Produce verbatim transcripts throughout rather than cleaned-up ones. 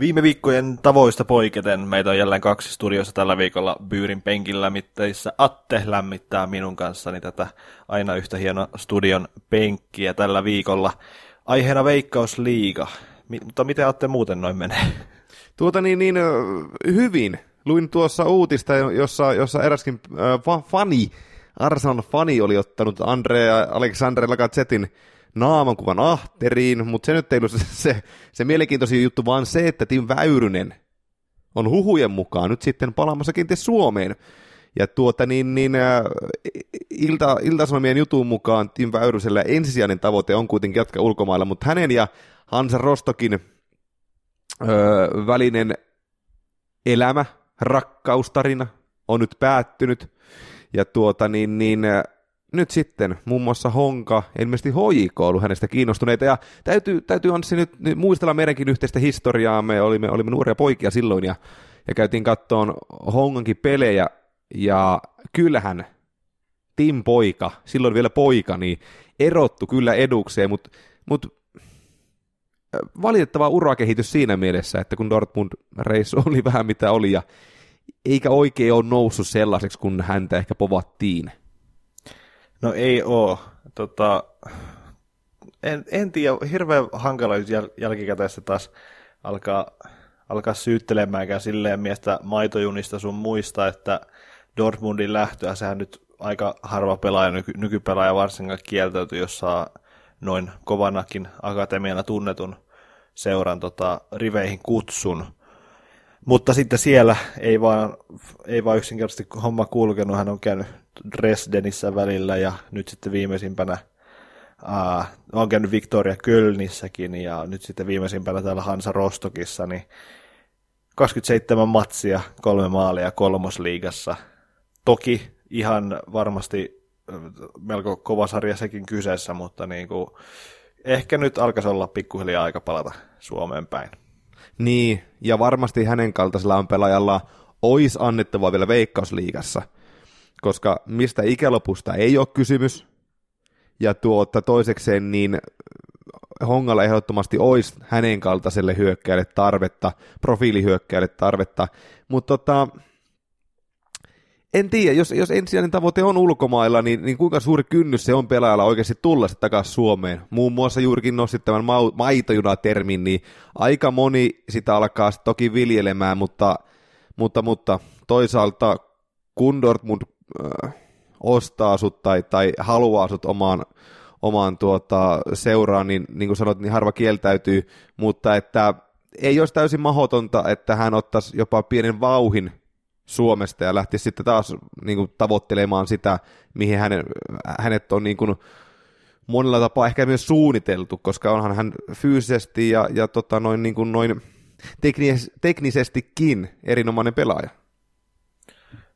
Viime viikkojen tavoista poiketen meitä on jälleen kaksi studiossa tällä viikolla Byyrin penkin lämmitteissä. Atte lämmittää minun kanssani tätä aina yhtä hienoa studion penkkiä tällä viikolla. Aiheena Veikkausliiga. M- mutta miten Atte muuten noin menee? Tuota niin, niin hyvin. Luin tuossa uutista, jossa, jossa eräskin äh, fani, Arsenal fani oli ottanut Andre Alexandre Lacazettein naamankuvan ahteriin, mutta se nyt ei ollut se, se, se mielenkiintoisin juttu, vaan se, että Tim Väyrynen on huhujen mukaan nyt sitten palaamassakin te Suomeen. Ja tuota niin, niin ä, ilta, Ilta-Sanomien jutun mukaan Tim Väyrysellä ensisijainen tavoite on kuitenkin jatkaa ulkomailla, mutta hänen ja Hansa Rostockin öö, välinen elämä, rakkaustarina on nyt päättynyt. Ja tuota niin, niin nyt sitten muun muassa Honka, ilmeisesti H J K on ollut hänestä kiinnostuneita, ja täytyy, täytyy Anssi nyt, nyt muistella meidänkin yhteistä historiaa, me olimme, olimme nuoria poikia silloin, ja, ja käytiin kattoon Honkankin pelejä, ja kyllähän Tim poika, silloin vielä poika, niin erottu kyllä edukseen, mutta mut, valitettava urakehitys siinä mielessä, että kun Dortmund-reissu oli vähän mitä oli, ja eikä oikein ole noussut sellaiseksi, kun häntä ehkä povattiin. No ei oo. Tota, en, en tiedä, hirveän hankala jäl, jälkikäteistä taas alkaa, alkaa syyttelemäänkään silleen miestä maitojunista sun muista, että Dortmundin lähtöä, sehän nyt aika harva pelaaja, nyky, nykypelaaja varsinkaan kieltäytyi, jos saa noin kovanakin akatemiana tunnetun seuran tota, riveihin kutsun. Mutta sitten siellä ei vaan, ei vaan yksinkertaisesti homma kulkenut, hän on käynyt Dresdenissä välillä ja nyt sitten viimeisimpänä ää, on käynyt Victoria Kölnissäkin ja nyt sitten viimeisimpänä täällä Hansa Rostockissa, niin kaksikymmentäseitsemän matsia, kolme maalia kolmosliigassa. Toki ihan varmasti melko kova sarja sekin kyseessä, mutta niin kuin, ehkä nyt alkaisi olla pikkuhiljaa aika palata Suomeen päin. Niin, ja varmasti hänen kaltaisellaan pelaajalla olisi annettavaa vielä Veikkausliigassa, koska mistä ikälopusta ei ole kysymys, ja tuota toisekseen niin Hongalla ehdottomasti olisi hänen kaltaiselle hyökkäjälle tarvetta, profiilihyökkäjälle tarvetta, mutta tota, en tiedä, jos, jos ensisijainen tavoite on ulkomailla, niin, niin kuinka suuri kynnys se on pelaajalla oikeasti tulla sitten takaisin Suomeen. Muun muassa juurikin nostit tämän ma- maitojuna-termin, niin aika moni sitä alkaa sitten toki viljelemään, mutta, mutta, mutta toisaalta kun Dortmund äh, ostaa sut tai, tai haluaa sut omaan, omaan tuota, seuraan, niin niin kuin sanot, niin harva kieltäytyy, mutta että ei olisi täysin mahdotonta, että hän ottaisi jopa pienen vauhin Suomesta ja lähti sitten taas niin kuin, tavoittelemaan sitä, mihin hänen, hänet on niin kuin, monella tapaa ehkä myös suunniteltu, koska onhan hän fyysisesti ja, ja tota, noin, niin kuin, noin teknis- teknisestikin erinomainen pelaaja.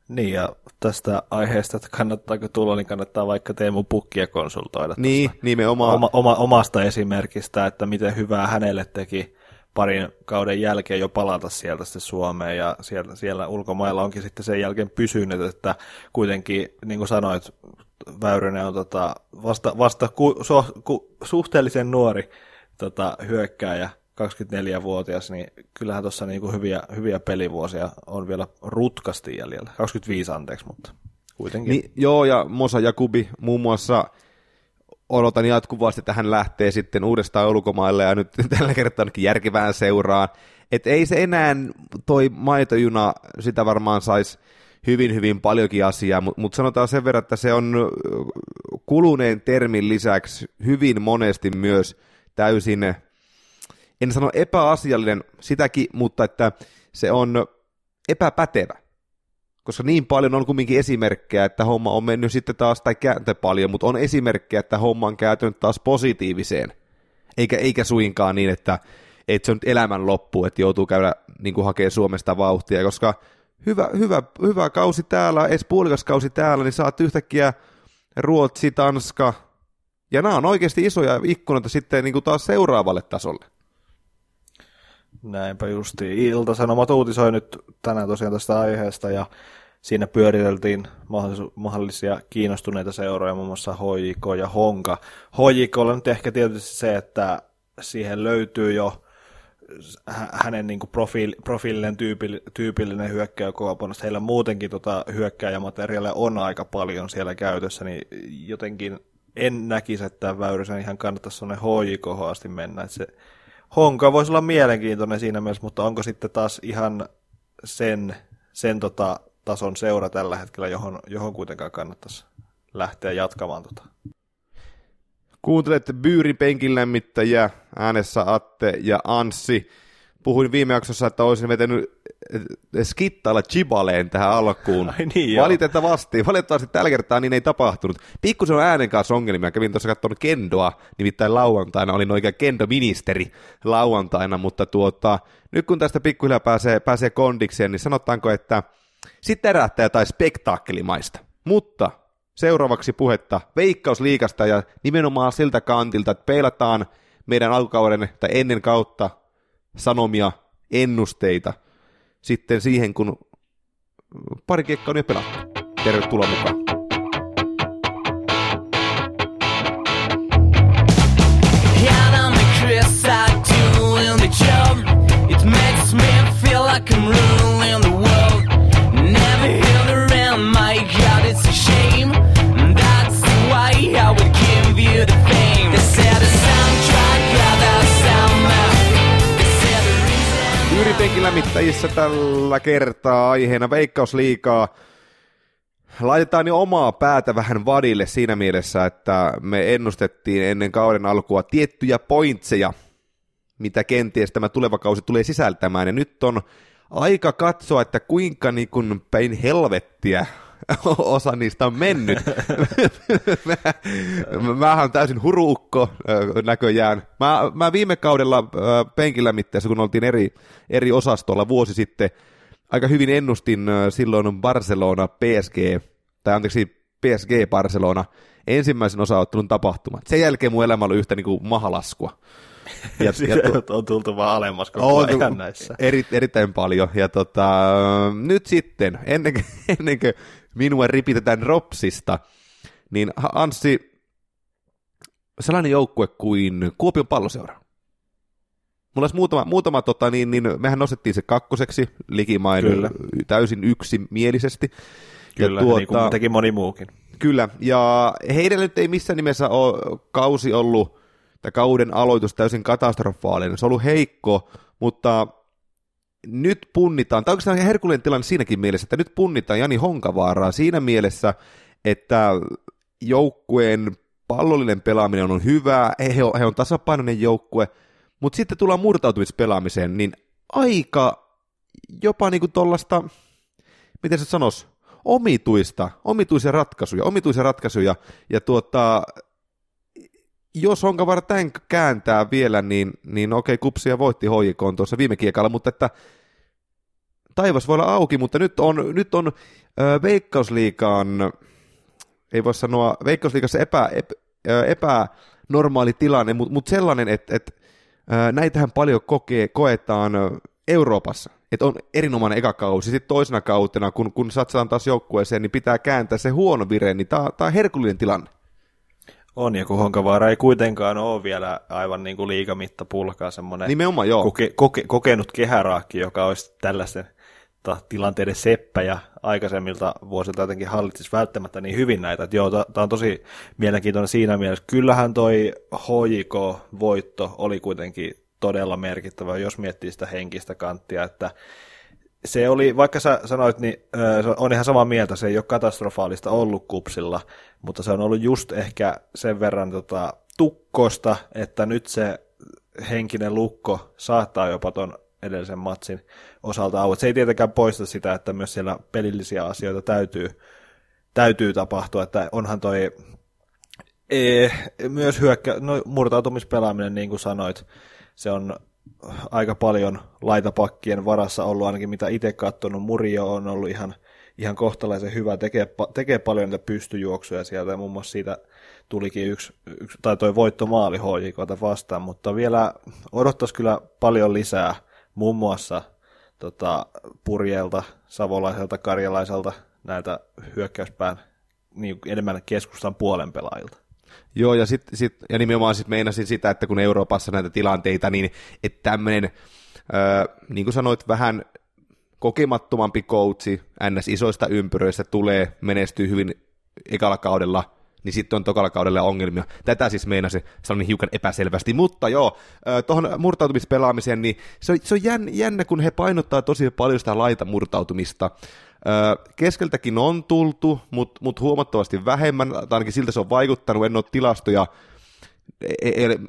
Niin, ja tästä aiheesta, että kannattaako tulla, niin kannattaa vaikka Teemu Pukkia konsultoida. Niin, nimenomaan. Oma, oma, omasta esimerkistä, että miten hyvää hänelle teki parin kauden jälkeen jo palata sieltä sitten Suomeen, ja siellä, siellä ulkomailla onkin sitten sen jälkeen pysynyt, että kuitenkin, niin kuin sanoit, Väyrynen on tota vasta, vasta ku, so, ku, suhteellisen nuori tota, hyökkääjä, kaksikymmentäneljävuotias, niin kyllähän tuossa niinku hyviä, hyviä pelivuosia on vielä rutkasti jäljellä, kaksikymmentäviisi anteeksi, mutta kuitenkin. Niin, joo, ja Mosa Jakubi muun muassa. Odotan jatkuvasti, että hän lähtee sitten uudestaan ulkomaille ja nyt tällä kertaa ainakin järkevään seuraan. Että ei se enää toi maitojuna, sitä varmaan saisi hyvin, hyvin paljonkin asiaa, mutta mut sanotaan sen verran, että se on kuluneen termin lisäksi hyvin monesti myös täysin, en sano epäasiallinen sitäkin, mutta että se on epäpätevä. Koska niin paljon on kumminkin esimerkkejä, että homma on mennyt sitten taas, tai kääntä paljon, mutta on esimerkkejä, että homma on kääntynyt taas positiiviseen, eikä, eikä suinkaan niin, että, että se on nyt elämän loppu, että joutuu käydä niin kuin hakemaan Suomesta vauhtia, koska hyvä, hyvä, hyvä kausi täällä, edes puolikas kausi täällä, niin saat yhtäkkiä Ruotsi, Tanska, ja nämä on oikeasti isoja ikkunoita sitten niin kuin taas seuraavalle tasolle. Näinpä justiin. Ilta-Sanomat uutisoi nyt tänään tosiaan tästä aiheesta ja siinä pyöriteltiin mahdollisia kiinnostuneita seuroja, muun muassa H J K ja Honka. H J K:lla nyt ehkä tietysti se, että siihen löytyy jo hänen niin kuin profiil, profiilinen tyypil, tyypillinen hyökkäjä Kuopiossa. Heillä muutenkin tota hyökkäjämateriaalia on aika paljon siellä käytössä, niin jotenkin en näkisi, että Väyrysen ihan kannattaisi tuonne H J K:hon asti mennä. Se Honka voisi olla mielenkiintoinen siinä mielessä, mutta onko sitten taas ihan sen, sen tota tason seura tällä hetkellä, johon, johon kuitenkaan kannattaisi lähteä jatkamaan tota. Kuuntelette Byyrin penkinlämmittäjää, äänessä Atte ja Anssi. Puhuin viime jaksossa, että olisin vetänyt skittailla Chibaleen tähän alkuun. Niin, valitettavasti, valitettavasti tällä kertaa niin ei tapahtunut. Pikkusen on äänen kanssa ongelmia. Kävin tuossa kattonut kendoa, nimittäin lauantaina. Olin oikein kendoministeri lauantaina, mutta tuota, nyt kun tästä pikkuhiljaa pääsee, pääsee kondikseen, niin sanotaanko, että sit tärähtää tai spektaakkelimaista. Mutta seuraavaksi puhetta Veikkausliigasta ja nimenomaan siltä kantilta, että peilataan meidän alkukauden tai ennen kautta sanomia ennusteita sitten siihen, kun pari kiekkaa on jo pelattu. Tervetuloa mukaan. Penkilämmittäjissä tällä kertaa aiheena Veikkausliigaa. Laitetaan jo omaa päätä vähän vadille siinä mielessä, että me ennustettiin ennen kauden alkua tiettyjä pointseja, mitä kenties tämä tuleva kausi tulee sisältämään. Ja nyt on aika katsoa, että kuinka niin kuin päin helvettiä osa niistä on mennyt. Mähän olen täysin huruukko näköjään. Mä, mä viime kaudella penkilämmittäjässä, kun oltiin eri, eri osastolla vuosi sitten, aika hyvin ennustin silloin Barcelona P S G, tai anteeksi P S G Barcelona, ensimmäisen osaottelun tapahtumat. Sen jälkeen mun elämä oli yhtä niin kuin mahalaskua. Ja, ja tu- on tultu vaan alemmas koko ajan tullut näissä. Eri, erittäin paljon. Ja tota, nyt sitten, ennen, ennen kuin minua ripitetään ropsista, niin Anssi, sellainen joukkue kuin Kuopion palloseura. Mulla olisi muutama, muutama tota, niin, niin mehän nostettiin se kakkoseksi likimain täysin yksimielisesti. Kyllä, ja tuota, niin kuin teki moni muukin. Kyllä, ja heidän nyt ei missään nimessä ole kausi ollut, tämä kauden aloitus täysin katastrofaalinen. Se on ollut heikko, mutta nyt punnitaan, tai oikeastaan herkullinen tilanne siinäkin mielessä, että nyt punnitaan Jani Honkavaaraa siinä mielessä, että joukkueen pallollinen pelaaminen on hyvää, he on, he on tasapainoinen joukkue, mutta sitten tullaan murtautumispelaamiseen, niin aika jopa niin kuin tuollaista, miten se sanoisi, omituista, omituisia ratkaisuja, omituisia ratkaisuja, ja tuota... Jos Honkavaara tämän kääntää vielä, niin, niin okei, kupsia voitti H J K:n tuossa viime kiekalla, mutta että taivas voi olla auki, mutta nyt on, nyt on ö, Veikkausliigan, ei voi sanoa, Veikkausliigassa epä, epä, epänormaali tilanne, mutta mut sellainen, että et, näitähän paljon kokee, koetaan Euroopassa, että on erinomainen eka kausi, sitten toisena kautena, kun, kun satsataan taas joukkueeseen, niin pitää kääntää se huono vire, niin tämä on herkullinen tilanne. On, ja kun Honkavaara ei kuitenkaan ole vielä aivan niin kuin liigamittapulkaa semmoinen koke, koke, kokenut kehäraakki, joka olisi tällaisten tilanteiden seppä ja aikaisemmilta vuosilta jotenkin hallitsisi välttämättä niin hyvin näitä. Että joo, tämä on tosi mielenkiintoinen siinä mielessä. Kyllähän toi H J K-voitto oli kuitenkin todella merkittävä, jos miettii sitä henkistä kanttia, että se oli, vaikka sä sanoit, niin öö, on ihan samaa mieltä, se ei ole katastrofaalista ollut kupsilla, mutta se on ollut just ehkä sen verran tota, tukkosta, että nyt se henkinen lukko saattaa jopa ton edellisen matsin osalta auki. Se ei tietenkään poista sitä, että myös siellä pelillisiä asioita täytyy, täytyy tapahtua, että onhan toi ee, myös hyökkä, no, murtautumispelaaminen, niin kuin sanoit, se on aika paljon laitapakkien varassa ollut, ainakin mitä itse katsonut. Murio on ollut ihan, ihan kohtalaisen hyvä, tekee, tekee paljon niitä pystyjuoksuja sieltä, ja muun muassa siitä tulikin yksi, yksi tai toi voittomaali H J K:ta vastaan, mutta vielä odottaisi kyllä paljon lisää, muun muassa tota, Purjelta, Savolaiselta, Karjalaiselta, näitä hyökkäyspään niin enemmän keskustan puolen pelaajilta. Joo, ja, sit, sit, ja nimenomaan sit meinasin sitä, että kun Euroopassa näitä tilanteita, niin että tämmöinen, äh, niin kuin sanoit, vähän kokemattomampi koutsi ns. Isoista ympyröistä tulee, menestyy hyvin ekalla kaudella, niin sitten on tokalla kaudella ongelmia. Tätä siis meinasin, sanoin hiukan epäselvästi, mutta joo, tuohon murtautumispelaamiseen, niin se on, se on jännä, kun he painottaa tosi paljon sitä laitamurtautumista. Keskeltäkin on tultu, mutta mut huomattavasti vähemmän, tai ainakin siltä se on vaikuttanut, en ole tilastoja,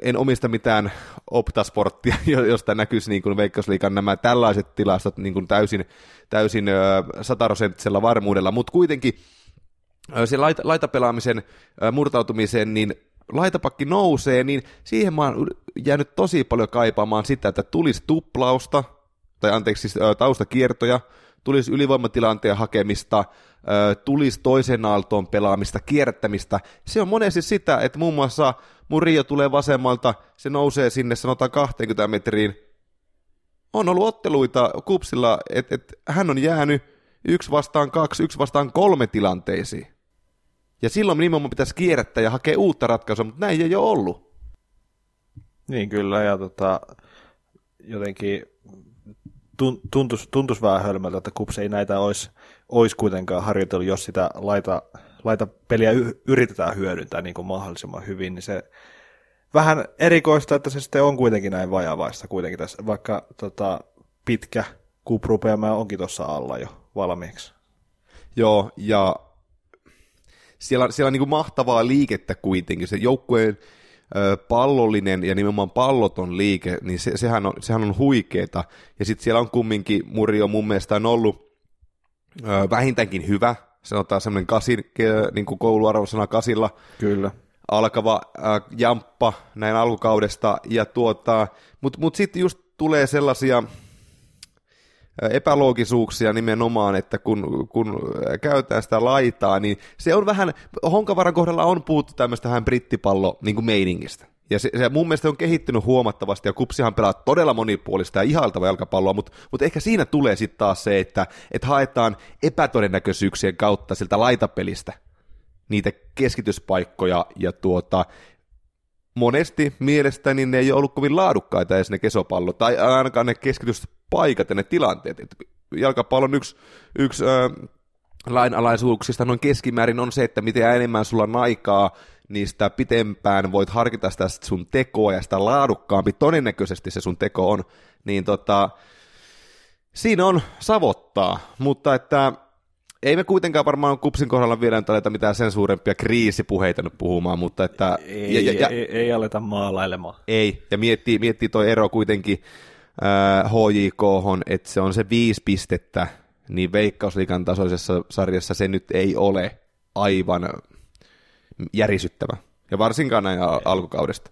en omista mitään Optasporttia, josta näkyisi niin kuin Veikkausliigan nämä tällaiset tilastot niin kuin täysin, täysin sataprosenttisella varmuudella, mutta kuitenkin se laita, laitapelaamisen murtautumiseen, niin laitapakki nousee, niin siihen mä oon jäänyt tosi paljon kaipaamaan sitä, että tulisi tuplausta, tai anteeksi siis taustakiertoja, tulisi ylivoimatilanteen hakemista, tulisi toisen aaltoon pelaamista, kiertämistä. Se on monesti sitä, että muun muassa Murillo tulee vasemmalta, se nousee sinne sanotaan kaksikymmentä metriin. On ollut otteluita Kupsilla, että et, hän on jäänyt yksi vastaan kaksi, yksi vastaan kolme tilanteisiin. Ja silloin nimenomaan pitäisi kierrättää ja hakea uutta ratkaisua, mutta näin ei ole ollut. Niin kyllä, ja tota, jotenkin tuntuisi tuntuis vähän hölmältä, että Kups ei näitä olisi, olisi kuitenkaan harjoitellut, jos sitä laita, laita peliä yritetään hyödyntää niin kuin mahdollisimman hyvin, niin se vähän erikoista, että se sitten on kuitenkin näin vajavaista kuitenkin tässä, vaikka tota, pitkä Kup-rupeama onkin tuossa alla jo valmiiksi. Joo, ja siellä, siellä on niin kuin mahtavaa liikettä kuitenkin, se joukkueen pallollinen ja nimenomaan palloton liike, niin se, sehän, on, sehän on huikeeta. Ja sitten siellä on kumminkin, Murillo mun mielestä on ollut ö, vähintäänkin hyvä, sanotaan semmoinen kasin, niin kuin kouluarvosana kasilla Kyllä. alkava ö, jamppa näin alkukaudesta, ja tuota, mutta mut sitten just tulee sellaisia epäloogisuuksia nimenomaan, että kun, kun käytetään sitä laitaa, niin se on vähän, Honkavaran kohdalla on puhuttu tämmöistähän brittipallo niin kuin meiningistä. Ja se, se mun mielestä on kehittynyt huomattavasti, ja Kupsihan pelaa todella monipuolista ja ihailtavaa jalkapalloa, mutta, mutta ehkä siinä tulee sitten taas se, että, että haetaan epätodennäköisyyksien kautta siltä laitapelistä niitä keskityspaikkoja, ja tuota, monesti mielestäni ne ei ole ollut kovin laadukkaita edes ne kesopallo, tai ainakaan ne keskityspaikat, paikat ja ne tilanteet. Jalkapallon yksi, yksi äh, lainalaisuuksista noin keskimäärin on se, että mitä enemmän sulla on aikaa, niin sitä pitempään voit harkita sitä sun tekoa ja sitä laadukkaampi todennäköisesti se sun teko on. Niin tota, siinä on savottaa, mutta että ei me kuitenkaan varmaan Kupsin kohdalla vielä nyt aleta mitään sen suurempia kriisipuheita nyt puhumaan, mutta että... Ei, ja, ja, ja, ei, ei aleta maalailemaan. Ei, ja miettii, miettii toi ero kuitenkin H J K:hon, että se on se viisi pistettä, niin Veikkausliigan tasoisessa sarjassa se nyt ei ole aivan järisyttävä, ja varsinkaan näin al- alkukaudesta.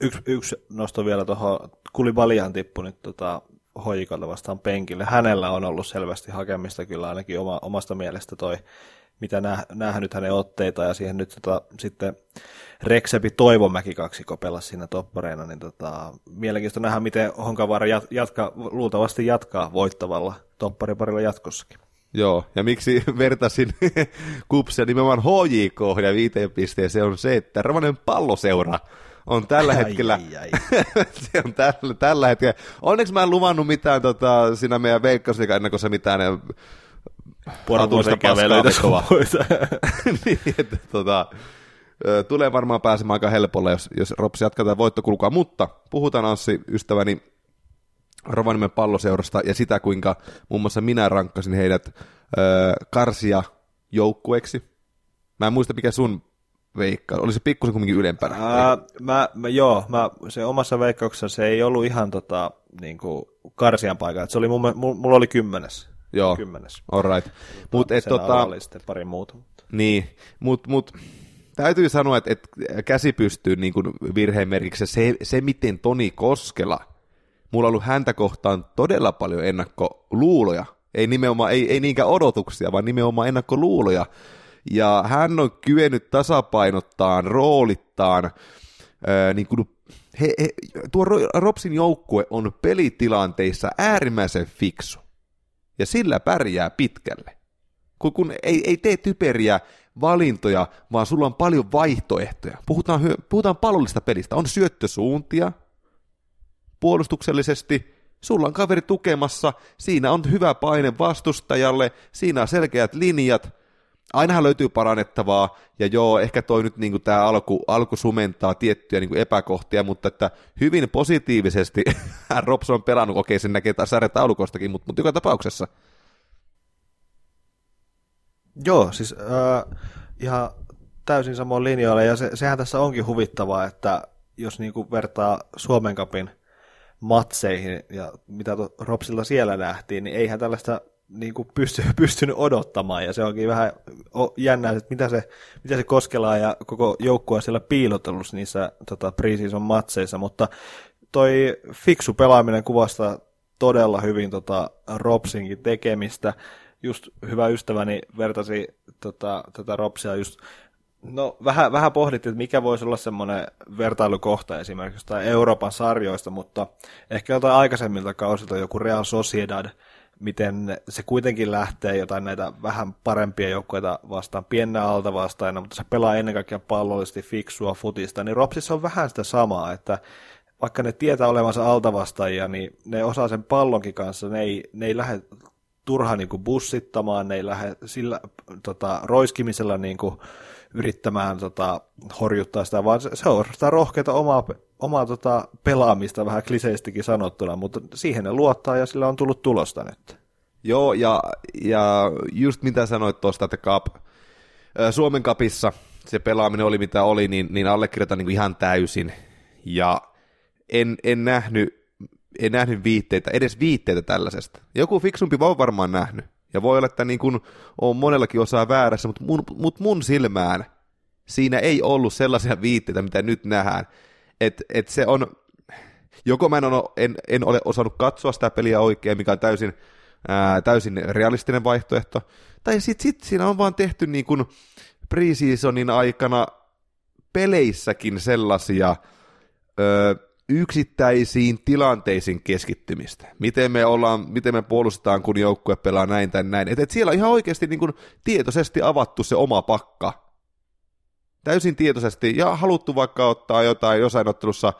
Yksi, yksi nosto vielä tuohon, Kulibalihan tippui nyt tota H J K:lta vastaan penkille, hänellä on ollut selvästi hakemista kyllä ainakin oma, omasta mielestä toi, mitä nä, nähnyt hänen otteita, ja siihen nyt tota, sitten Reksepi Toivomäki kaksikko pelasi siinä toppareina, niin tota, mielenkiintoista nähdä, miten Honkavaara jat, jatka, luultavasti jatkaa voittavalla toppariparilla jatkossakin. Joo, ja miksi vertasin Kupsia nimenomaan H J K ja viiteen pisteeseen on se, että Rovaniemen palloseura on tällä ai, hetkellä, ai, ai. Se on tällä, tällä hetkellä, onneksi mä en luvannut mitään tota, siinä meidän Veikkausliigan ennakossa mitään puolatuista paskaa niin, että tota, tulee varmaan pääsemään aika helpolla, jos, jos Rops jatkaa voittokulkua, mutta puhutaan Anssi, ystäväni, Rovaniemen palloseurasta ja sitä, kuinka muun muassa minä rankkasin heidät ö, karsia joukkueeksi. Mä en muista, mikä sun veikkaus, oli se pikkusen kumminkin ylempänä. Ää, mä, mä, joo, mä, se omassa veikkauksessa se ei ollut ihan tota, niin kuin karsian paikalla, se oli, mulla, mulla oli kymmenes. Joo, kymmenes. All right. Mut, et, tota, oli sitten pari muuta. Niin, mutta mut, täytyy sanoa, että et käsi pystyy niin virheen merkiksi se, se, miten Toni Koskela, mulla on ollut häntä kohtaan todella paljon ennakkoluuloja, ei, nimenomaan, ei, ei niinkään odotuksia, vaan nimenomaan ennakkoluuloja, ja hän on kyennyt tasapainottaan, roolittaan, ää, niin kuin, he, he, tuo Ropsin joukkue on pelitilanteissa äärimmäisen fiksu. Ja sillä pärjää pitkälle, kun, kun ei, ei tee typeriä valintoja, vaan sulla on paljon vaihtoehtoja. Puhutaan, puhutaan pallollisesta pelistä. On syöttösuuntia puolustuksellisesti. Sulla on kaveri tukemassa. Siinä on hyvä paine vastustajalle. Siinä on selkeät linjat. Ainahan löytyy parannettavaa, ja joo, ehkä toi nyt niin kuin tämä alku, alku sumentaa tiettyjä niin kuin epäkohtia, mutta että hyvin positiivisesti Robson on pelannut, okei sen näkee taas sarjataulukostakin, mutta, mutta joka tapauksessa. Joo, siis äh, ihan täysin samoin linjoilla, ja se, sehän tässä onkin huvittavaa, että jos niin kuin vertaa Suomen Cupin matseihin ja mitä Ropsilla siellä nähtiin, niin eihän tällaista niin kuin pysty, pystynyt odottamaan, ja se onkin vähän jännää, että mitä se, mitä se Koskelaa ja koko joukkue siellä piilotelussa niissä tota, pre-season matseissa, mutta toi fiksu pelaaminen kuvastaa todella hyvin tota, Ropsinkin tekemistä. Just hyvä ystäväni vertasi tota, tätä Ropsia just, no vähän, vähän pohdittiin, että mikä voisi olla semmoinen vertailukohta esimerkiksi tai Euroopan sarjoista, mutta ehkä jotain aikaisemmilta kausilta joku Real Sociedad, miten se kuitenkin lähtee jotain näitä vähän parempia joukkoita vastaan, piennä alta vastaina, mutta se pelaa ennen kaikkea pallollisesti fiksua futista, niin Ropsissa on vähän sitä samaa, että vaikka ne tietää olevansa altavastaajia, niin ne osaa sen pallonkin kanssa, ne ei, ne ei lähde turhaan niin kuin bussittamaan, ne ei lähde sillä tota, roiskimisella niin kuin yrittämään tota, horjuttaa sitä, vaan se, se on sitä rohkeata omaa omaa tota, pelaamista vähän kliseistikin sanottuna, mutta siihen ne luottaa ja sillä on tullut tulosta nyt. Joo, ja, ja just mitä sanoit tuosta, että Cup, Suomen Cupissa se pelaaminen oli mitä oli, niin, niin allekirjoitan niin ihan täysin, ja en, en, nähnyt, en nähnyt viitteitä, edes viitteitä tällaisesta. Joku fiksumpi mä oon varmaan nähnyt, ja voi olla, että niin kun on monellakin osaa väärässä, mutta mun, mut mun silmään siinä ei ollut sellaisia viitteitä, mitä nyt nähdään. Että et se on, joko mä en, on, en, en ole osannut katsoa sitä peliä oikein, mikä on täysin, ää, täysin realistinen vaihtoehto, tai sitten sit siinä on vaan tehty niin kuin pre-seasonin aikana peleissäkin sellaisia ö, yksittäisiin tilanteisiin keskittymistä. Miten me, ollaan, miten me puolustetaan, kun joukkue pelaa näin tai näin. Että et siellä on ihan oikeasti niin kuin tietoisesti avattu se oma pakka. Täysin tietoisesti, ja haluttu vaikka ottaa jotain jossain ottelussa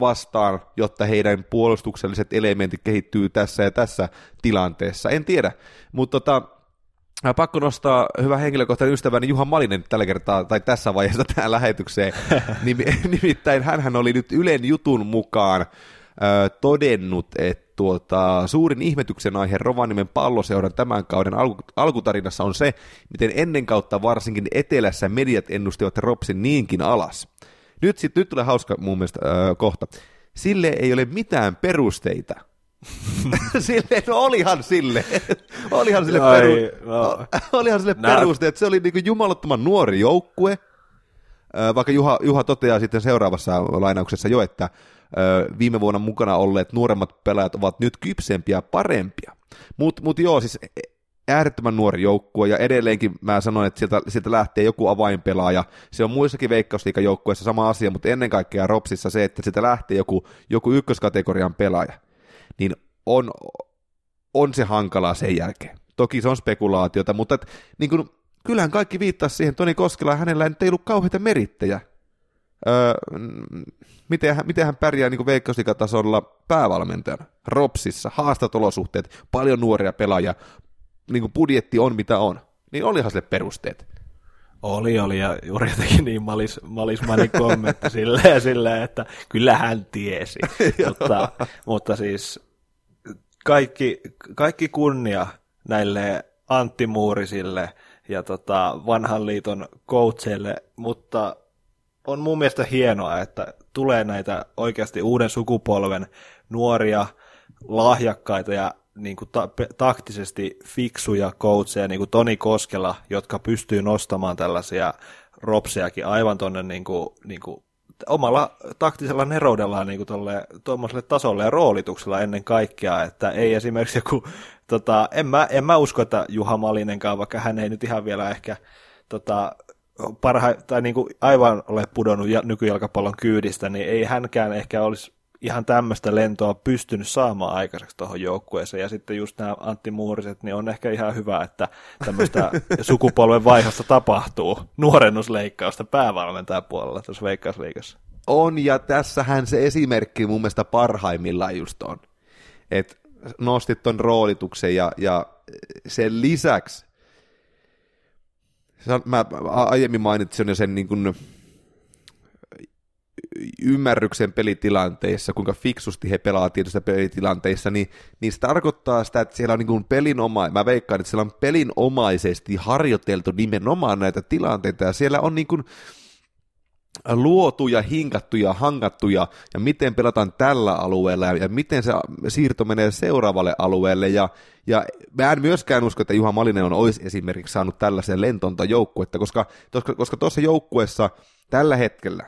vastaan, jotta heidän puolustukselliset elementit kehittyy tässä ja tässä tilanteessa. En tiedä, mutta tota, pakko nostaa hyvä henkilökohtainen ystäväni Juha Malinen tällä kertaa, tai tässä vaiheessa tähän lähetykseen. Nimittäin hänhän oli nyt Ylen jutun mukaan ö, todennut, että tuota, suurin ihmetyksen aihe Rovaniemen palloseuran tämän kauden alku, alkutarinassa on se, miten ennen kautta varsinkin etelässä mediat ennustivat Ropsin niinkin alas. Nyt, sit, nyt tulee hauska mun mielestä öö, kohta. Sille ei ole mitään perusteita. Silleen, no olihan sille. Olihan sille, peru- no. olihan sille perusteet. Se oli niinku jumalattoman nuori joukkue. Vaikka Juha, Juha toteaa sitten seuraavassa lainauksessa jo, että viime vuonna mukana olleet nuoremmat pelaajat ovat nyt kypsempiä ja parempia. Mutta mut joo, siis äärettömän nuori joukkue, ja edelleenkin mä sanoin, että sieltä, sieltä lähtee joku avainpelaaja. Se on muissakin Veikkausliigajoukkueissa sama asia, mutta ennen kaikkea Ropsissa se, että sieltä lähtee joku, joku ykköskategorian pelaaja, niin on, on se hankalaa sen jälkeen. Toki se on spekulaatiota, mutta et, niin kun, kyllähän kaikki viittaa siihen, Toni Koskela, hänellä ei ollut kauheita merittejä. Öö, miten, hän, miten hän pärjää niin Veikkausliigatasolla päävalmentajana Ropsissa, haastat olosuhteet, paljon nuoria pelaajia, niin budjetti on mitä on, niin olihan sille perusteet. Oli, oli, ja juuri jotenkin niin malis, malismainen kommentti silleen, silleen, että kyllä hän tiesi, mutta, mutta siis kaikki, kaikki kunnia näille Antti Muurisille ja tota vanhan liiton coachille, mutta on mun mielestä hienoa, että tulee näitä oikeasti uuden sukupolven nuoria, lahjakkaita ja niin kuin ta- taktisesti fiksuja coacheja, niin kuin Toni Koskela, jotka pystyy nostamaan tällaisia ropsejakin aivan tuonne niin kuin, niin kuin omalla taktisella neroudellaan niin tuollaiselle tasolle ja roolituksella ennen kaikkea, että ei esimerkiksi joku, tota, en, mä, en mä usko, että Juha Malinenkaan, vaikka hän ei nyt ihan vielä ehkä tota, parha, tai niin kuin aivan ole pudonnut nykyjalkapallon kyydistä, niin ei hänkään ehkä olisi ihan tämmöistä lentoa pystynyt saamaan aikaiseksi tuohon joukkueeseen. Ja sitten just nämä Antti Muuriset, niin on ehkä ihan hyvä, että tämmöistä sukupolven vaihosta tapahtuu nuorennusleikkausta päävalmentajan puolella tuossa Veikkausliigassa. On, ja tässähän se esimerkki mun mielestä parhaimmillaan just on. Että nostit ton roolituksen ja, ja sen lisäksi, mä aiemmin mainitsin jo sen niin kuin ymmärryksen pelitilanteissa, kuinka fiksusti he pelaa tietyissä pelitilanteissa, niin, niin se tarkoittaa sitä, että siellä on niin kuin pelinoma- mä veikkaan, että siellä on pelinomaisesti harjoiteltu nimenomaan näitä tilanteita, ja siellä on niin kuin luotuja, hinkattuja, hankattuja, ja miten pelataan tällä alueella, ja miten se siirto menee seuraavalle alueelle, ja, ja mä en myöskään usko, että Juha Malinen on olisi esimerkiksi saanut tällaisen lentonta joukkuetta, koska, koska tuossa joukkuessa tällä hetkellä,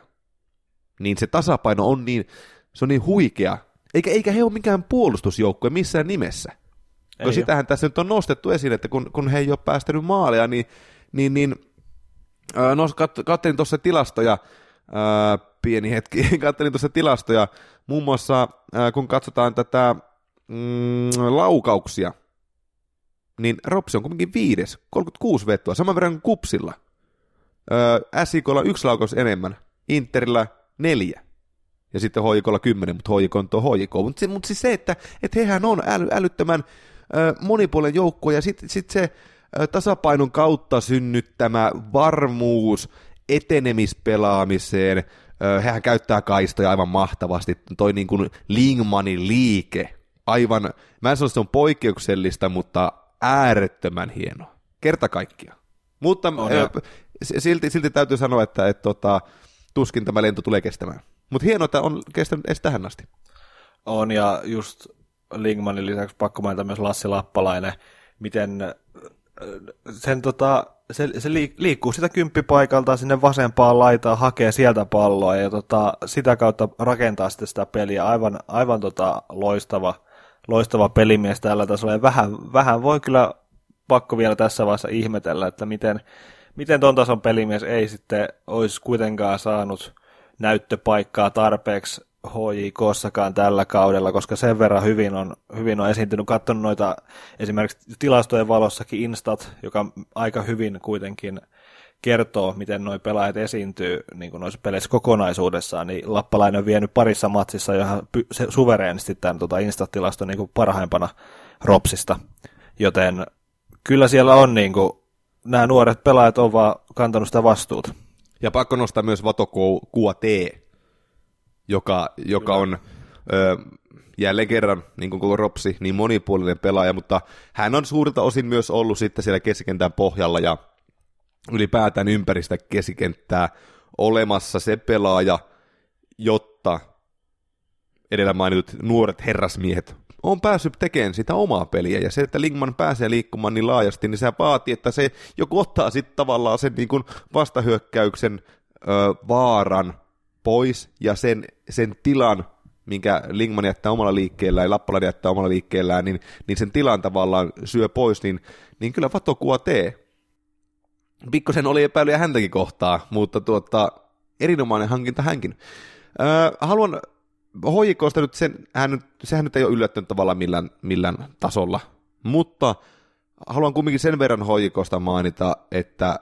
niin se tasapaino on niin, se on niin huikea, eikä, eikä he ole mikään puolustusjoukkue missään nimessä, koska sitähän tässä nyt on nostettu esiin, että kun, kun he ei ole päästänyt maaleja, niin, niin, niin no, katselin tuossa tilastoja, ää, pieni hetki, katselin tuossa tilastoja, muun muassa ää, kun katsotaan tätä mm, laukauksia, niin Ropsi on kuitenkin viides, kolmekymmentäkuusi vetoa, saman verran kuin Kupsilla. Ää, SIKlla yksi laukaus enemmän, Interillä neljä, ja sitten H J K:lla kymmenen, mutta H J K on tuo H J K. Mutta mut siis se, että et hehän on äly, älyttömän ää, monipuolen joukko, ja sitten sit se tasapainon kautta synnyttämä varmuus etenemispelaamiseen. Hehän käyttää kaistoja aivan mahtavasti. Toi niin kuin Lingmanin liike. Aivan, mä en sano, että se on poikkeuksellista, mutta äärettömän hienoa. Kerta kaikkiaan. Mutta oh, äh, silti, silti täytyy sanoa, että et, tota, tuskin tämä lento tulee kestämään. Mutta hienoa, että on kestänyt edes tähän asti. On, ja just Lingmanin lisäksi pakko mainita myös Lassi Lappalainen. Miten sen tota, se, se liikkuu sitä kymppipaikalta sinne vasempaan laitaan, hakee sieltä palloa ja tota, sitä kautta rakentaa sitten sitä peliä. Aivan, aivan tota, loistava, loistava pelimies tällä tasolla. Ja vähän, vähän voi kyllä pakko vielä tässä vaiheessa ihmetellä, että miten, miten ton tason pelimies ei sitten olisi kuitenkaan saanut näyttöpaikkaa tarpeeksi H J K:ssakaan tällä kaudella, koska sen verran hyvin on, hyvin on esiintynyt, katsonut noita esimerkiksi tilastojen valossakin Instat, joka aika hyvin kuitenkin kertoo, miten nuo pelaajat esiintyy niin kuin noissa peleissä kokonaisuudessaan, niin Lappalainen on vienyt parissa matsissa johon suvereenisti tämän tuota Instat-tilaston niin kuin parhaimpana Ropsista, joten kyllä siellä on niin kuin, nämä nuoret pelaajat on vaan kantanut sitä vastuuta. Ja pakko nostaa myös Vato Kua Tee, joka, joka on ö, jälleen kerran, niin kuin koko Ropsi, niin monipuolinen pelaaja, mutta hän on suurta osin myös ollut sitten siellä keskikentän pohjalla ja ylipäätään ympäristä keskikenttää olemassa se pelaaja, jotta edellä mainitut nuoret herrasmiehet on päässyt tekemään sitä omaa peliä, ja se, että Lingman pääsee liikkumaan niin laajasti, niin se vaatii, että se joku ottaa sitten tavallaan sen niin kuin vastahyökkäyksen ö, vaaran pois ja sen, sen tilan, minkä Lingman jättää omalla liikkeellään ja Lappalainen jättää omalla liikkeellään, niin, niin sen tilan tavallaan syö pois, niin, niin kyllä Vato Kua Tee. Pikkusen oli epäilyjä häntäkin kohtaa, mutta tuota, erinomainen hankinta hänkin. Öö, haluan H J K:sta nyt sen, hän, sehän nyt ei ole yllättänyt tavallaan millään, millään tasolla, mutta haluan kumminkin sen verran H J K:sta mainita, että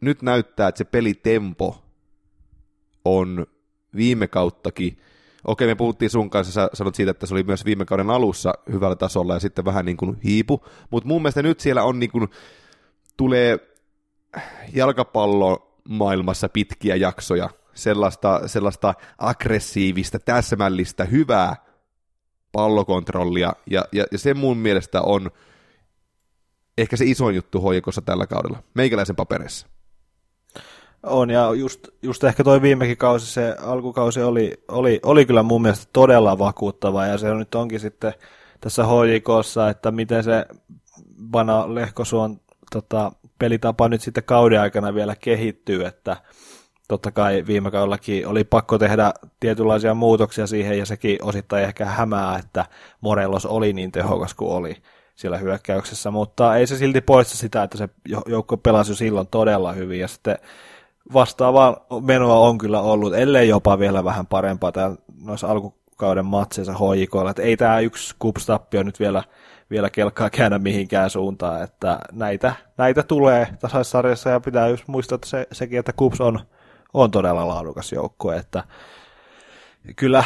nyt näyttää, että se pelitempo on viime kauttakin, okei me puhuttiin sun kanssa, sä sanot siitä, että se oli myös viime kauden alussa hyvällä tasolla ja sitten vähän niin kuin hiipu, mutta mun mielestä nyt siellä on niin kuin, tulee jalkapallomaailmassa pitkiä jaksoja, sellaista, sellaista aggressiivista, täsmällistä, hyvää pallokontrollia ja, ja, ja se mun mielestä on ehkä se isoin juttu H J K:ssa tällä kaudella, meikäläisen paperissa. On, ja just, just ehkä toi viimekin kausi, se alkukausi oli, oli, oli kyllä mun mielestä todella vakuuttava, ja se nyt onkin sitten tässä H J K:ssa, että miten se Bana Lehkosuon tota, pelitapa nyt sitten kauden aikana vielä kehittyy, että totta kai viime kaudellakin oli pakko tehdä tietynlaisia muutoksia siihen, ja sekin osittain ehkä hämää, että Morelos oli niin tehokas kuin oli siellä hyökkäyksessä, mutta ei se silti poista sitä, että se joukko pelasi silloin todella hyvin, ja sitten vastaavaa menoa on kyllä ollut, ellei jopa vielä vähän parempaa täällä noissa alku, loppukauden matsensa H J K:lla. Että ei tämä yksi kupstappio nyt vielä, vielä kelkkaa käännä mihinkään suuntaan. Että näitä, näitä tulee tasaissarjassa ja pitää just muistaa että se, sekin, että Kups on, on todella laadukas joukkue. Että kyllä,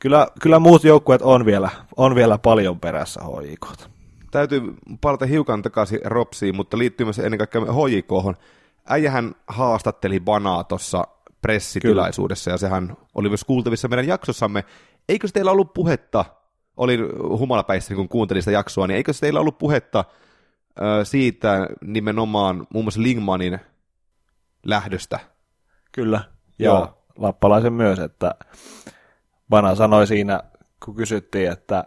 kyllä, kyllä muut joukkueet on vielä, on vielä paljon perässä H J K:ta. Täytyy palata hiukan takaisin Ropsiin, mutta liittyy myös ennen kaikkea H J K:hon. Äijähän haastatteli Banaa tuossa pressitilaisuudessa, kyllä. Ja sehän oli myös kuultavissa meidän jaksossamme. Eikö teillä ollut puhetta, olin humalapäissä kun kuuntelin sitä jaksoa, niin eikö teillä ollut puhetta ö, siitä nimenomaan muun muassa Lingmanin lähdöstä? Kyllä, ja Joo. Lappalaisen myös, että Bana sanoi siinä, kun kysyttiin, että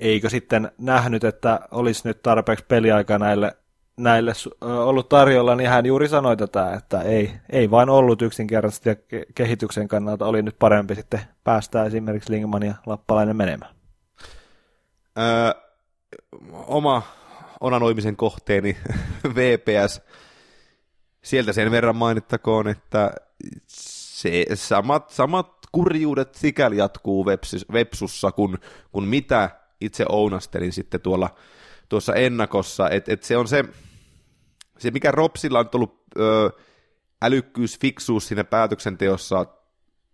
eikö sitten nähnyt, että olisi nyt tarpeeksi peliaikaa näille, näille ollut tarjolla, niin hän juuri sanoi tätä, että ei, ei vain ollut yksinkertaisesti ja kehityksen kannalta oli nyt parempi sitten päästää esimerkiksi Lingman ja Lappalainen menemään. Öö, oma onanoimisen kohteeni V P S, sieltä sen verran mainittakoon, että se samat, samat kurjuudet sikäli jatkuu Vepsussa, kun, kun mitä itse ounastelin sitten tuolla tuossa ennakossa, että et se on se, se, mikä Ropsilla on tullut ö, älykkyys, fiksuus siinä päätöksenteossa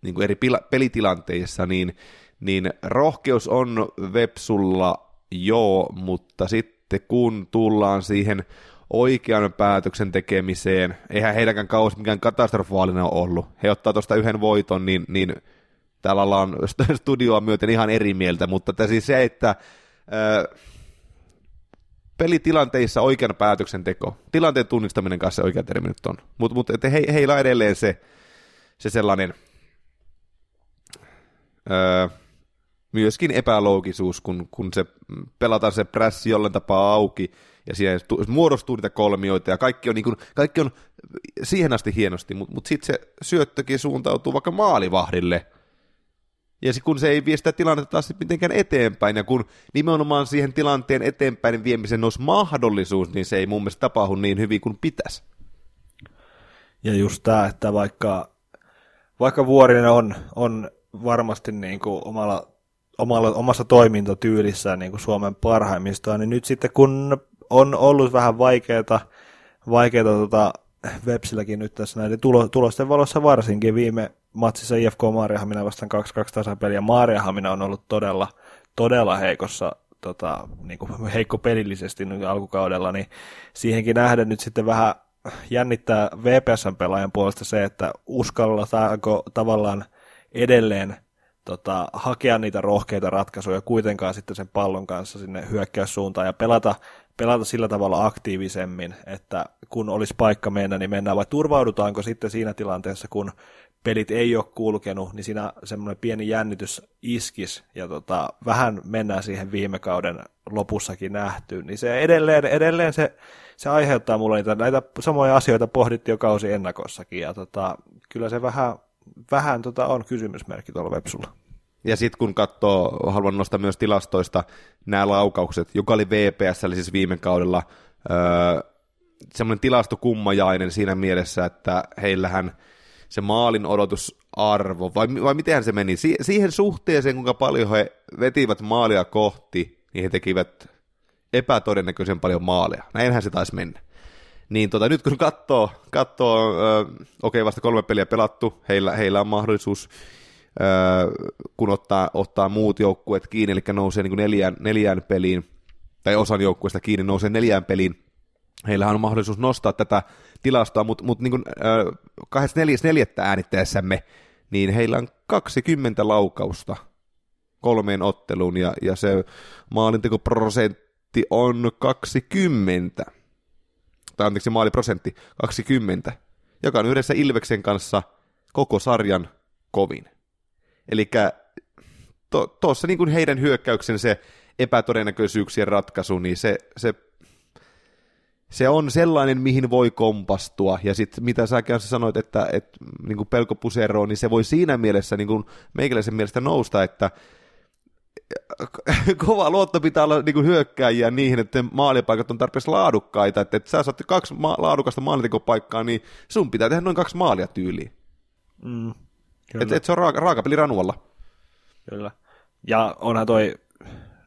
niin kuin eri pila, pelitilanteissa, niin, niin rohkeus on Vepsulla joo, mutta sitten kun tullaan siihen oikean päätöksen tekemiseen, eihän heidänkään kausi mikään katastrofaalinen on ollut, he ottaa tuosta yhden voiton, niin, niin täällä ollaan studioa myöten ihan eri mieltä, mutta että siis se, että... Ö, pelitilanteissa oikean päätöksenteko. Tilanteen tunnistaminen kanssa se oikea termi nyt on. Mutta mut, he, heillä on edelleen se, se sellainen öö, myöskin epäloogisuus, kun, kun se pelataan se prässi jollain tapaa auki ja siihen muodostuu niitä kolmioita ja kaikki on, niin kun, kaikki on siihen asti hienosti, mutta mut sitten se syöttökin suuntautuu vaikka maalivahdille. Ja kun se ei vie sitä tilannetta taas mitenkään eteenpäin, ja kun nimenomaan siihen tilanteen eteenpäin viemisen olisi mahdollisuus, niin se ei mun mielestä tapahdu niin hyvin kuin pitäisi. Ja just tämä, että vaikka, vaikka Vuorinen on, on varmasti niin kuin omalla, omalla, omassa toimintatyylissään niin kuin Suomen parhaimmistoa, niin nyt sitten kun on ollut vähän vaikeata, vaikeata tota, Vepsilläkin nyt tässä näiden tulo, tulosten valossa varsinkin viime matsissa I F K Maarianhamina vastaan kaksi kaksi tasapeliä. Maarianhamina on ollut todella, todella heikossa, tota, niin kuin heikko pelillisesti nyt alkukaudella, niin siihenkin nähden nyt sitten vähän jännittää V P S-pelaajan puolesta se, että uskallataanko tavallaan edelleen tota, hakea niitä rohkeita ratkaisuja kuitenkaan sitten sen pallon kanssa sinne hyökkäyssuuntaan ja pelata, pelata sillä tavalla aktiivisemmin, että kun olisi paikka mennä, niin mennään, vai turvaudutaanko sitten siinä tilanteessa, kun pelit ei ole kulkenut, niin siinä semmoinen pieni jännitys iskisi, ja tota, vähän mennään siihen viime kauden lopussakin nähtyyn, niin se edelleen, edelleen se, se aiheuttaa mulle niitä, näitä samoja asioita pohdittiin jo kausi ennakossakin, ja tota, kyllä se vähän, vähän tota on kysymysmerkki tuolla Vepsulla. Ja sitten kun katsoo, haluan nostaa myös tilastoista nämä laukaukset, joka oli V P S, eli siis viime kaudella öö, semmoinen tilastokummajainen siinä mielessä, että heillähän se maalin odotusarvo, vai, vai mitenhän se meni? Si- siihen suhteeseen, kuinka paljon he vetivät maalia kohti, niin he tekivät epätodennäköisen paljon maaleja. Näinhän se taisi mennä. Niin tota, nyt kun katsoo, katsoo öö, okei okay, vasta kolme peliä pelattu, heillä, heillä on mahdollisuus, öö, kun ottaa, ottaa muut joukkueet kiinni, eli nousee niin kuin neljään, neljään peliin, tai osan joukkueesta kiinni nousee neljään peliin, heillähän on mahdollisuus nostaa tätä tilastoa, mutta mut niin öö, kahdeskymmenesneljäs neljättä äänittäessämme, niin heillä on kaksikymmentä laukausta kolmeen otteluun, ja, ja se maalintekoprosentti on kaksikymmentä, tai anteeksi maaliprosentti kaksikymmentä, joka on yhdessä Ilveksen kanssa koko sarjan kovin. Eli tuossa to, niin kuin heidän hyökkäyksen se epätodennäköisyyksien ratkaisu, niin se, se Se on sellainen, mihin voi kompastua, ja sitten mitä sä kanssa sanoit, että et, niinku pelko puseroon, niin se voi siinä mielessä, niin kuin meikäläisen mielestä nousta, että kova luotto pitää olla niinku hyökkääjiä niihin, että maalipaikat on tarpeeksi laadukkaita, että et sä saat kaksi ma- laadukasta maalintekopaikkaa, niin sun pitää tehdä noin kaksi maalia tyyliin. Mm, että et se on raaka, raaka peli ranualla. Kyllä. Ja onhan toi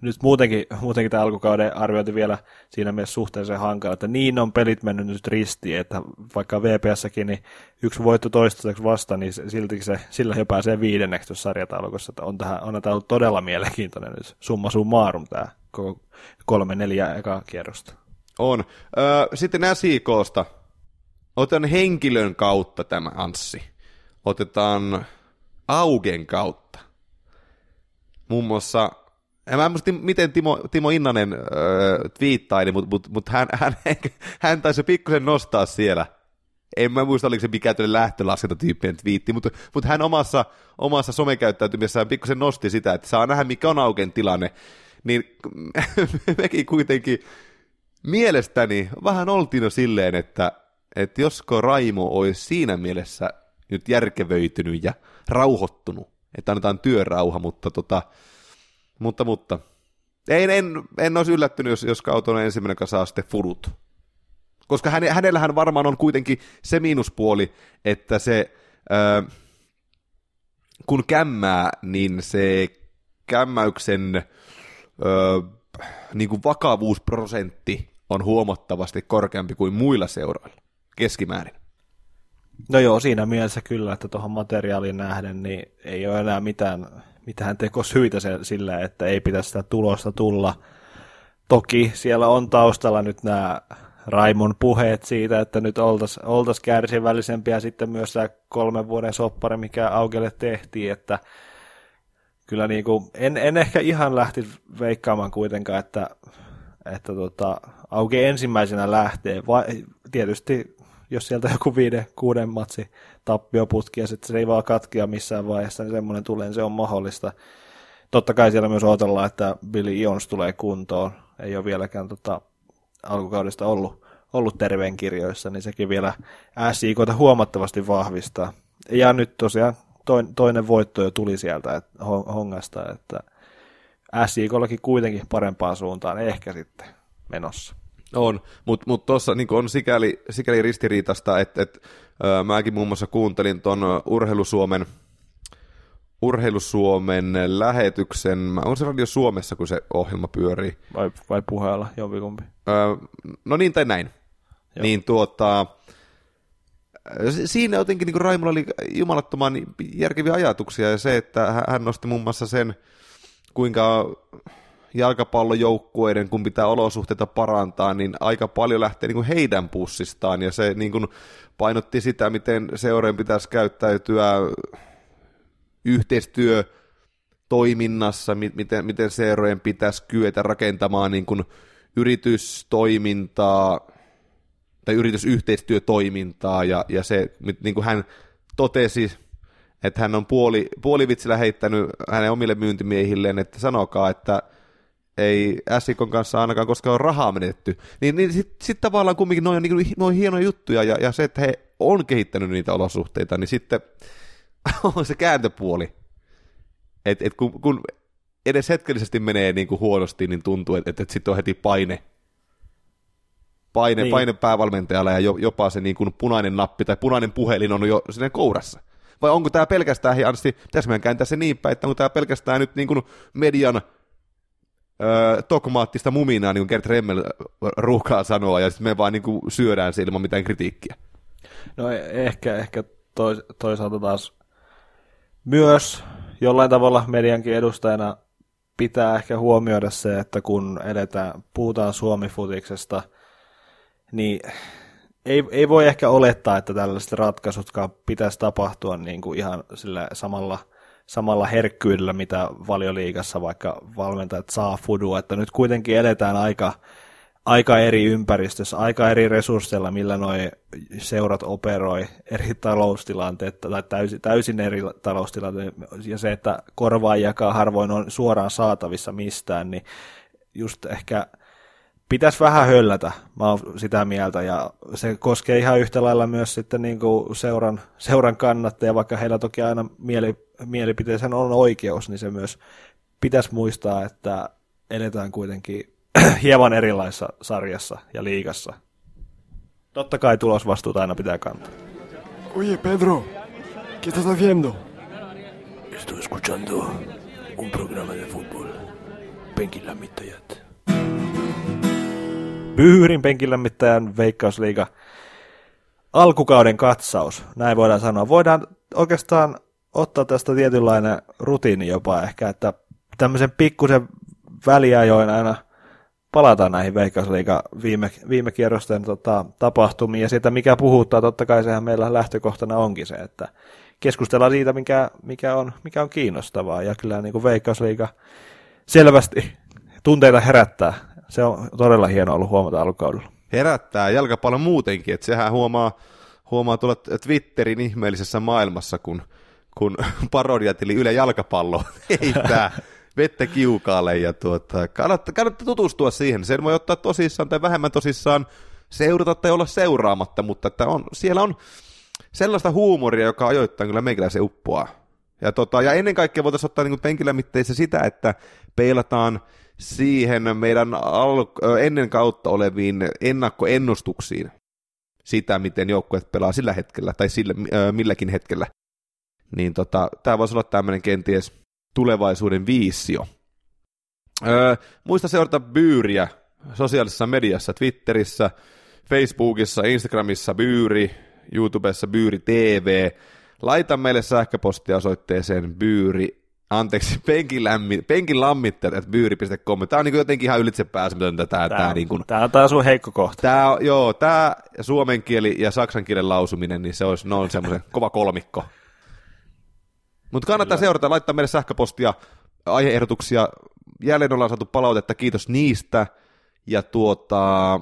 nyt muutenkin, muutenkin tämä alkukauden arviointi vielä siinä mielessä suhteellisen hankala, että niin on pelit mennyt nyt ristiin, että vaikka V P S:ssäkin niin yksi voitto toistaiseksi vasta, niin silti se, sillä jo pääsee viidenneksi tuossa sarjataulukossa, että on tähän, on tämä ollut todella mielenkiintoinen nyt summa summarum tämä koko kolme neljä ekaa kierrosta. On. Öö, sitten S I K:sta. Otan henkilön kautta tämä Anssi. Otetaan Augen kautta. Muun muassa, en mä muista miten Timo, Timo Innanen öö, twiittaili, mutta mut, mut hän, hän, hän taisi pikkusen nostaa siellä. En mä muista, oliko se mikä lähtölaskentatyyppinen twiitti, mutta mut hän omassa, omassa somekäyttäytymisessään pikkusen nosti sitä, että saa nähdä mikä on Augen tilanne. Niin mekin kuitenkin mielestäni vähän oltiin jo silleen, että, että josko Raimo olisi siinä mielessä nyt järkevöitynyt ja rauhoittunut, että annetaan työrauha, mutta, tota, mutta, mutta. En, en, en olisi yllättynyt, jos, jos Kautonen ensimmäinen kanssa saa sitten fudut. Koska häne, hänellähän varmaan on kuitenkin se miinuspuoli, että se, öö, kun kämmää, niin se kämmäyksen Öö, niin kuin vakavuusprosentti on huomattavasti korkeampi kuin muilla seuroilla keskimäärin. No joo, siinä mielessä kyllä, että tuohon materiaaliin nähden niin ei ole enää mitään, mitään tekosyitä sillä, että ei pitäisi sitä tulosta tulla. Toki siellä on taustalla nyt nämä Raimon puheet siitä, että nyt oltaisiin oltais kärsivällisempiä, sitten myös tämä kolmen vuoden soppari, mikä Augelle tehtiin, että kyllä niin kuin, en, en ehkä ihan lähti veikkaamaan kuitenkaan, että, että tota, Auge ensimmäisenä lähtee. Va, tietysti jos sieltä joku viiden, kuuden matsi tappioputki ja sitten se ei vaan katkea missään vaiheessa, niin semmoinen tulee, niin se on mahdollista. Totta kai siellä myös odotellaan, että Billy Ions tulee kuntoon. Ei ole vieläkään tota, alkukaudesta ollut, ollut terveen kirjoissa, niin sekin vielä S I K:ta huomattavasti vahvistaa. Ja nyt tosiaan toinen voitto jo tuli sieltä että Hongasta, että S I K:llakin kuitenkin parempaan suuntaan ehkä sitten menossa. On, mutta mut tuossa niin on sikäli, sikäli ristiriitasta, että et, öö, mäkin muun muassa kuuntelin tuon Urheilusuomen, Urheilusuomen lähetyksen, on se Radio Suomessa, kun se ohjelma pyörii. Vai, vai puheella, jompikumpi. Öö, no niin tai näin. Joo. Niin tuota... Siinä jotenkin niin Raimolla oli jumalattoman järkeviä ajatuksia ja se, että hän nosti muun muassa sen, kuinka jalkapallojoukkueiden, kun pitää olosuhteita parantaa, niin aika paljon lähtee niin kuin heidän pussistaan ja se niin kuin painotti sitä, miten seureen pitäisi käyttäytyä yhteistyötoiminnassa, miten, miten seureen pitäisi kyetä rakentamaan niin kuin yritystoimintaa, tai yritysyhteistyötoimintaa, ja, ja se, niin kuin hän totesi, että hän on puoli, puolivitsillä heittänyt hänen omille myyntimiehilleen, että sanokaa, että ei S I K:n kanssa ainakaan koskaan ole rahaa menetetty. Niin, niin sitten sit tavallaan kumminkin noin niin noi hienoja juttuja, ja, ja se, että he on kehittänyt niitä olosuhteita, niin sitten on se kääntöpuoli. Että et kun, kun edes hetkellisesti menee niin kuin huonosti, niin tuntuu, että et, et sitten on heti paine. Paine, niin. paine päävalmentajalla ja jopa se niin kuin punainen nappi tai punainen puhelin on jo siinä kourassa. Vai onko tämä pelkästään, hei Anssi, pitäisi meidän kääntää se niin päin, että onko tämä pelkästään nyt niin kuin median öö, dogmaattista muminaa, niin kuin Gert Remmel ruuhkaa sanoa, ja sitten me vaan niin kuin syödään se ilman mitään kritiikkiä. No ehkä, ehkä tois, toisaalta taas myös jollain tavalla mediankin edustajana pitää ehkä huomioida se, että kun edetään, puhutaan Suomi-futiksesta, niin ei, ei voi ehkä olettaa, että tällaiset ratkaisutkaan pitäisi tapahtua niin kuin ihan sillä samalla, samalla herkkyydellä, mitä Valioliigassa vaikka valmentajat saa fudua, että nyt kuitenkin eletään aika, aika eri ympäristössä, aika eri resursseilla, millä nuo seurat operoi eri taloustilanteet tai täysin, täysin eri taloustilanteet, ja se, että korvaajakaan harvoin on suoraan saatavissa mistään, niin just ehkä... Pitäisi vähän höllätä, mä oon sitä mieltä, ja se koskee ihan yhtä lailla myös sitten niin kuin seuran, seuran kannattajia, vaikka heillä toki aina mieli, mielipiteeseen on oikeus, niin se myös pitäisi muistaa, että eletään kuitenkin hieman erilaisessa sarjassa ja liigassa. Totta kai tulosvastuuta aina pitää kantaa. Oye Pedro, ¿qué estás haciendo? Estoy escuchando Un programa de fútbol. Penkinlämmittäjät. Pyyhrin penkinlämmittäjän Veikkausliiga. Alkukauden katsaus, näin voidaan sanoa. Voidaan oikeastaan ottaa tästä tietynlainen rutiini jopa ehkä, että tämmöisen pikkusen väliajoin aina palataan näihin Veikkausliigan viime, viime kierrosten tota, tapahtumiin ja siitä, mikä puhuttaa. Totta kai sehän meillä lähtökohtana onkin se, että keskustellaan siitä, mikä, mikä, on, mikä on kiinnostavaa. Ja kyllä niin kuin Veikkausliiga selvästi tunteita herättää. Se on todella hienoa ollut huomata alkukaudella. Herättää jalkapallon muutenkin, että sehän huomaa, huomaa tuolla Twitterin ihmeellisessä maailmassa, kun, kun parodiatili Yle Jalkapallo heittää vettä kiukaalle ja tuota, kannattaa, kannattaa tutustua siihen. Sen voi ottaa tosissaan tai vähemmän tosissaan, seurata tai olla seuraamatta, mutta että on, siellä on sellaista huumoria, joka ajoittain kyllä meikäläisen uppoaa. Ja, tota, ja ennen kaikkea voitaisiin ottaa niin penkilämitteissä sitä, että peilataan siihen meidän al- ennen kautta oleviin ennakkoennustuksiin sitä, miten joukkueet pelaa sillä hetkellä tai sillä, äh, milläkin hetkellä. Niin tota, tämä voisi olla tämmöinen kenties tulevaisuuden viisio. Öö, muista seurata Byyriä sosiaalisessa mediassa, Twitterissä, Facebookissa, Instagramissa Byyri, YouTubessa Byyri T V. Laita meille sähköpostia osoitteeseen byyri, anteeksi, penkinlammittajat at byyri piste com. Tämä on niin kuin jotenkin ihan ylitsepääsemätöntä. Tämä, tämä, tämä, niin kuin, tämä on taas sun heikko kohta. Tämä, joo, tämä suomen kieli ja saksan kielen lausuminen, niin se olisi noin semmoisen kova kolmikko. Mutta kannattaa seurata, laittaa meille sähköpostia, aiheehdotuksia. Jälleen ollaan saatu palautetta, kiitos niistä. Ja tuota,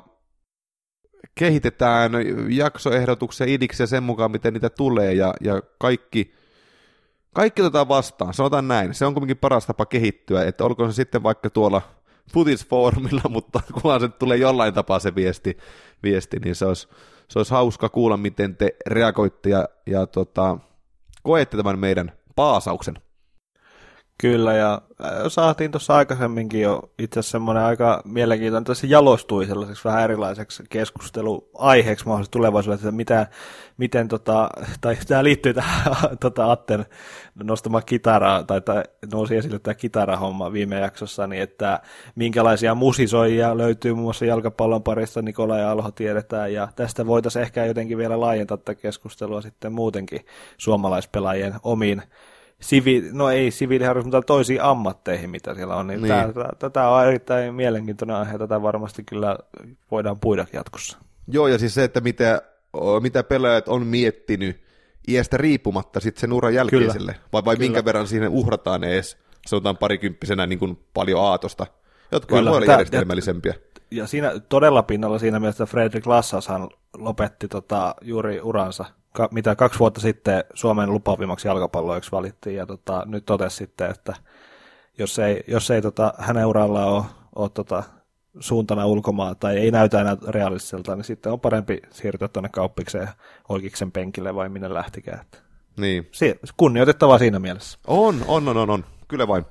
kehitetään jaksoehdotuksia idiksiä sen mukaan, miten niitä tulee. Ja, ja kaikki, kaikki otetaan vastaan, sanotaan näin. Se on kuitenkin paras tapa kehittyä, että olkoon se sitten vaikka tuolla futisfoorumilla, mutta kunhan se tulee jollain tapaa se viesti, viesti niin se olisi, se olisi hauska kuulla, miten te reagoitte ja, ja tota, koette tämän meidän paasauksen. Kyllä, ja saatiin tuossa aikaisemminkin jo itse asiassa semmoinen aika mielenkiintoinen, että se jalostui sellaiseksi vähän erilaiseksi keskusteluaiheeksi mahdollisesti tulevaisuudessa, että mitä, miten, tota, tai tämä liittyy tähän tota, Atten nostamaan kitaraa, tai, tai nousi esille tämä kitarahomma viime jaksossa, niin että minkälaisia musisoijia löytyy muun muassa jalkapallon parista, Nikola ja Alho tiedetään, ja tästä voitaisiin ehkä jotenkin vielä laajentaa tätä keskustelua sitten muutenkin suomalaispelaajien omiin, Sivi- no ei siviiliharjoitus, mutta toisiin ammatteihin, mitä siellä on. Niin niin. Tätä on erittäin mielenkiintoinen aihe, tätä varmasti kyllä voidaan puida jatkossa. Joo, ja siis se, että mitä, mitä pelaajat on miettinyt iästä riippumatta sitten sen uran jälkeiselle, kyllä. vai, vai kyllä. minkä verran siihen uhrataan edes, sanotaan parikymppisenä niin kuin paljon aatosta, jotka kyllä, on muille järjestelmällisempiä. Ja siinä todella pinnalla siinä mielessä Fredrik Larsson lopetti tota, juuri uransa. Ka- mitä kaksi vuotta sitten Suomen lupaavimmaksi jalkapalloiksi valittiin, ja tota, nyt totesi sitten, että jos ei, jos ei tota, hänen urallaan ole, ole tota, suuntana ulkomaan tai ei näytä enää realistiselta, niin sitten on parempi siirtyä tuonne Kauppikseen, Olkiksen penkille vai minne lähtikään. Niin. Si- kunnioitettavaa siinä mielessä. On, on, on, on, on. Kyllä vain.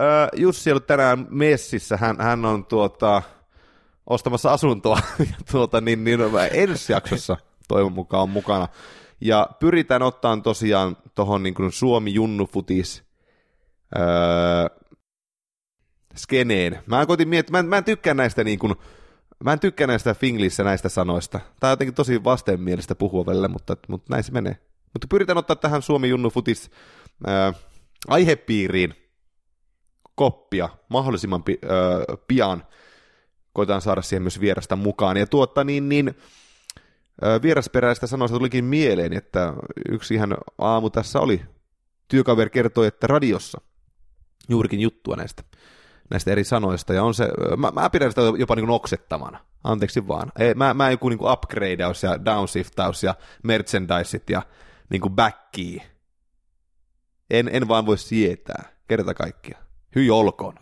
Äh, Jussi on ollut tänään messissä, hän, hän on tuota, ostamassa asuntoa tuota, niin, niin, ensi jaksossa. Toivon mukaan on mukana. Ja pyritään ottaan tosiaan tuohon niin kuin Suomi-junnufutis öö, skeneen. Mä en, koitin miet- mä en, mä en tykkää näistä niin kuin, mä en tykkää näistä finglissä näistä sanoista. Tää on jotenkin tosi vastenmielistä puhua välillä, mutta, mutta näin se menee. Mutta pyritään ottaa tähän Suomi-junnufutis öö, aihepiiriin koppia mahdollisimman pi- öö, pian. Koitetaan saada siihen myös vierasta mukaan. Ja tuotta niin... niin vierasperäistä sanoista tulikin mieleen, että yksi ihan aamu tässä oli. Työkaveri kertoi, että radiossa juurikin juttua näistä, näistä eri sanoista, ja on se, mä, mä pidän sitä jopa niin kuin oksettavana, anteeksi vaan. Ei, mä, mä joku niin kuin upgradeaus ja downshiftaus ja merchandiseit ja niin kuin backkii. En, en vaan voi sietää, kerta kaikkiaan. Hyi olkoon.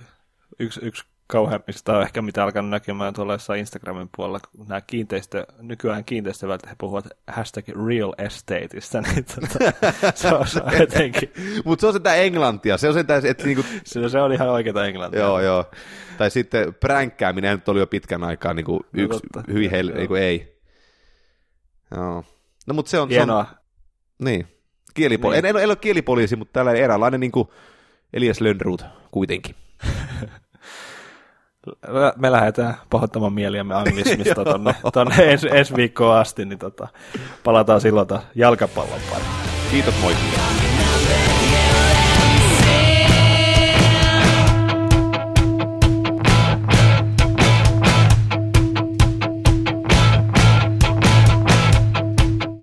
Yksi, yksi. Kauheammista on ehkä mitä alkanut näkemään tuolla jossain Instagramin puolella, kun nämä kiinteistö, nykyään kiinteistövältä he puhuvat hashtag real estateista, niin tuota, se on se jotenkin. Mutta se on sitä englantia, se on sitä, että niinku... Se on ihan oikeata englantia. Joo, joo. Tai sitten pränkkääminen nyt oli jo pitkän aikaa niinku yksi no, hyvin hel... niinku ei. Joo. No mutta se on... Hienoa. Se on... Niin. Kielipo... niin. En, en, en ole kielipoliisi, mutta tällainen eräänlainen niinku Elias Lönnrot kuitenkin. Me lähdetään pahoittamaan mieliämme anglismista tuonne, tuonne ens, ensi viikkoon asti, niin tota, palataan silloin jalkapallon pariin. Kiitos, moi.